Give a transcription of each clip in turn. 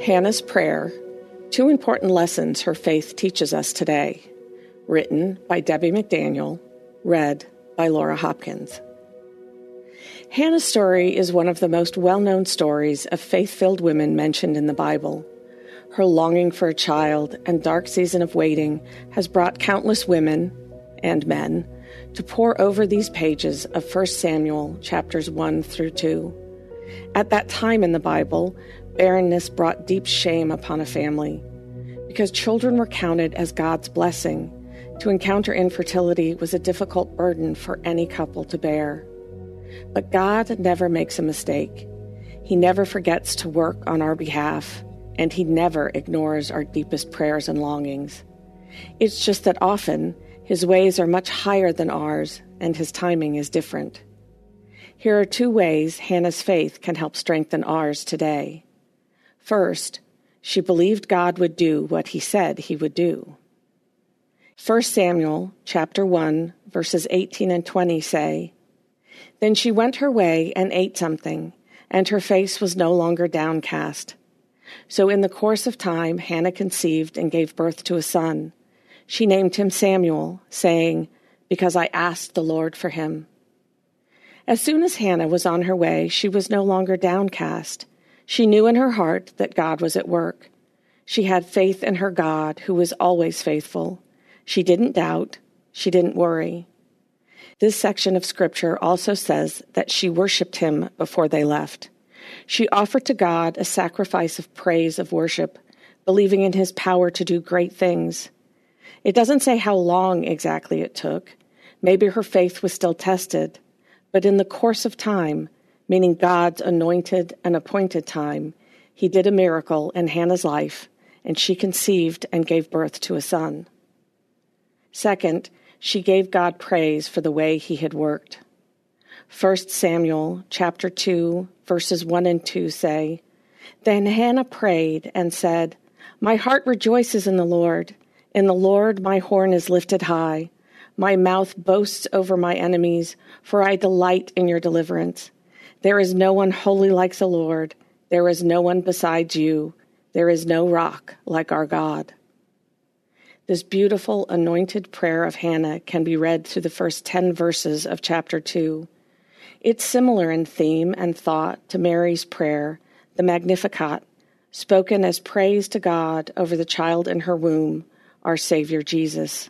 Hannah's Prayer, Two Important Lessons Her Faith Teaches Us Today, written by Debbie McDaniel, read by Laura Hopkins. Hannah's story is one of the most well-known stories of faith-filled women mentioned in the Bible. Her longing for a child and dark season of waiting has brought countless women and men to pore over these pages of 1 Samuel chapters 1 through 2. At that time in the Bible, barrenness brought deep shame upon a family. Because children were counted as God's blessing, to encounter infertility was a difficult burden for any couple to bear. But God never makes a mistake. He never forgets to work on our behalf, and He never ignores our deepest prayers and longings. It's just that often, His ways are much higher than ours, and His timing is different. Here are two ways Hannah's faith can help strengthen ours today. First, she believed God would do what He said He would do. 1 Samuel chapter 1, verses 18 and 20 say, "Then she went her way and ate something, and her face was no longer downcast. So in the course of time, Hannah conceived and gave birth to a son. She named him Samuel, saying, 'Because I asked the Lord for him.'" As soon as Hannah was on her way, she was no longer downcast. She knew in her heart that God was at work. She had faith in her God, who was always faithful. She didn't doubt. She didn't worry. This section of Scripture also says that she worshipped Him before they left. She offered to God a sacrifice of praise, of worship, believing in His power to do great things. It doesn't say how long exactly it took. Maybe her faith was still tested. But in the course of time, meaning God's anointed and appointed time, He did a miracle in Hannah's life, and she conceived and gave birth to a son. Second, she gave God praise for the way He had worked. 1 Samuel chapter 2, verses 1 and 2 say, "Then Hannah prayed and said, 'My heart rejoices in the Lord. In the Lord my horn is lifted high. My mouth boasts over my enemies, for I delight in your deliverance. There is no one holy like the Lord. There is no one besides you. There is no rock like our God.'" This beautiful, anointed prayer of Hannah can be read through the first 10 verses of chapter 2. It's similar in theme and thought to Mary's prayer, the Magnificat, spoken as praise to God over the child in her womb, our Savior Jesus.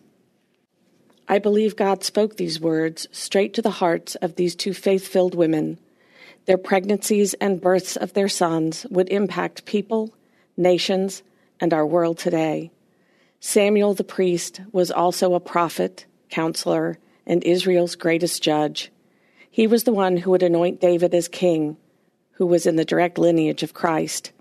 I believe God spoke these words straight to the hearts of these two faith-filled women. Their pregnancies and births of their sons would impact people, nations, and our world today. Samuel the priest was also a prophet, counselor, and Israel's greatest judge. He was the one who would anoint David as king, who was in the direct lineage of Christ.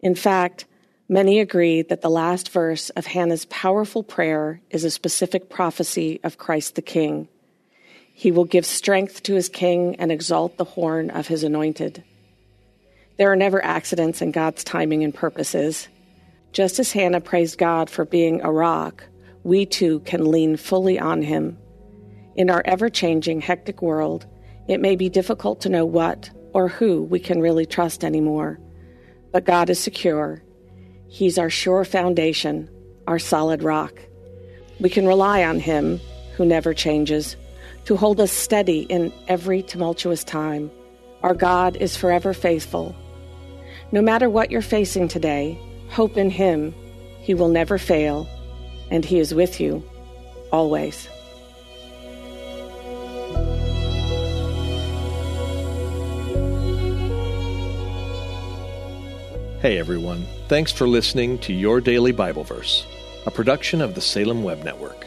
In fact, many agree that the last verse of Hannah's powerful prayer is a specific prophecy of Christ the King. He will give strength to His king and exalt the horn of His anointed. There are never accidents in God's timing and purposes. Just as Hannah praised God for being a rock, we too can lean fully on Him. In our ever-changing, hectic world, it may be difficult to know what or who we can really trust anymore. But God is secure. He's our sure foundation, our solid rock. We can rely on Him, who never changes, to hold us steady in every tumultuous time. Our God is forever faithful. No matter what you're facing today, hope in Him. He will never fail, and He is with you, always. Hey everyone, thanks for listening to Your Daily Bible Verse, a production of the Salem Web Network.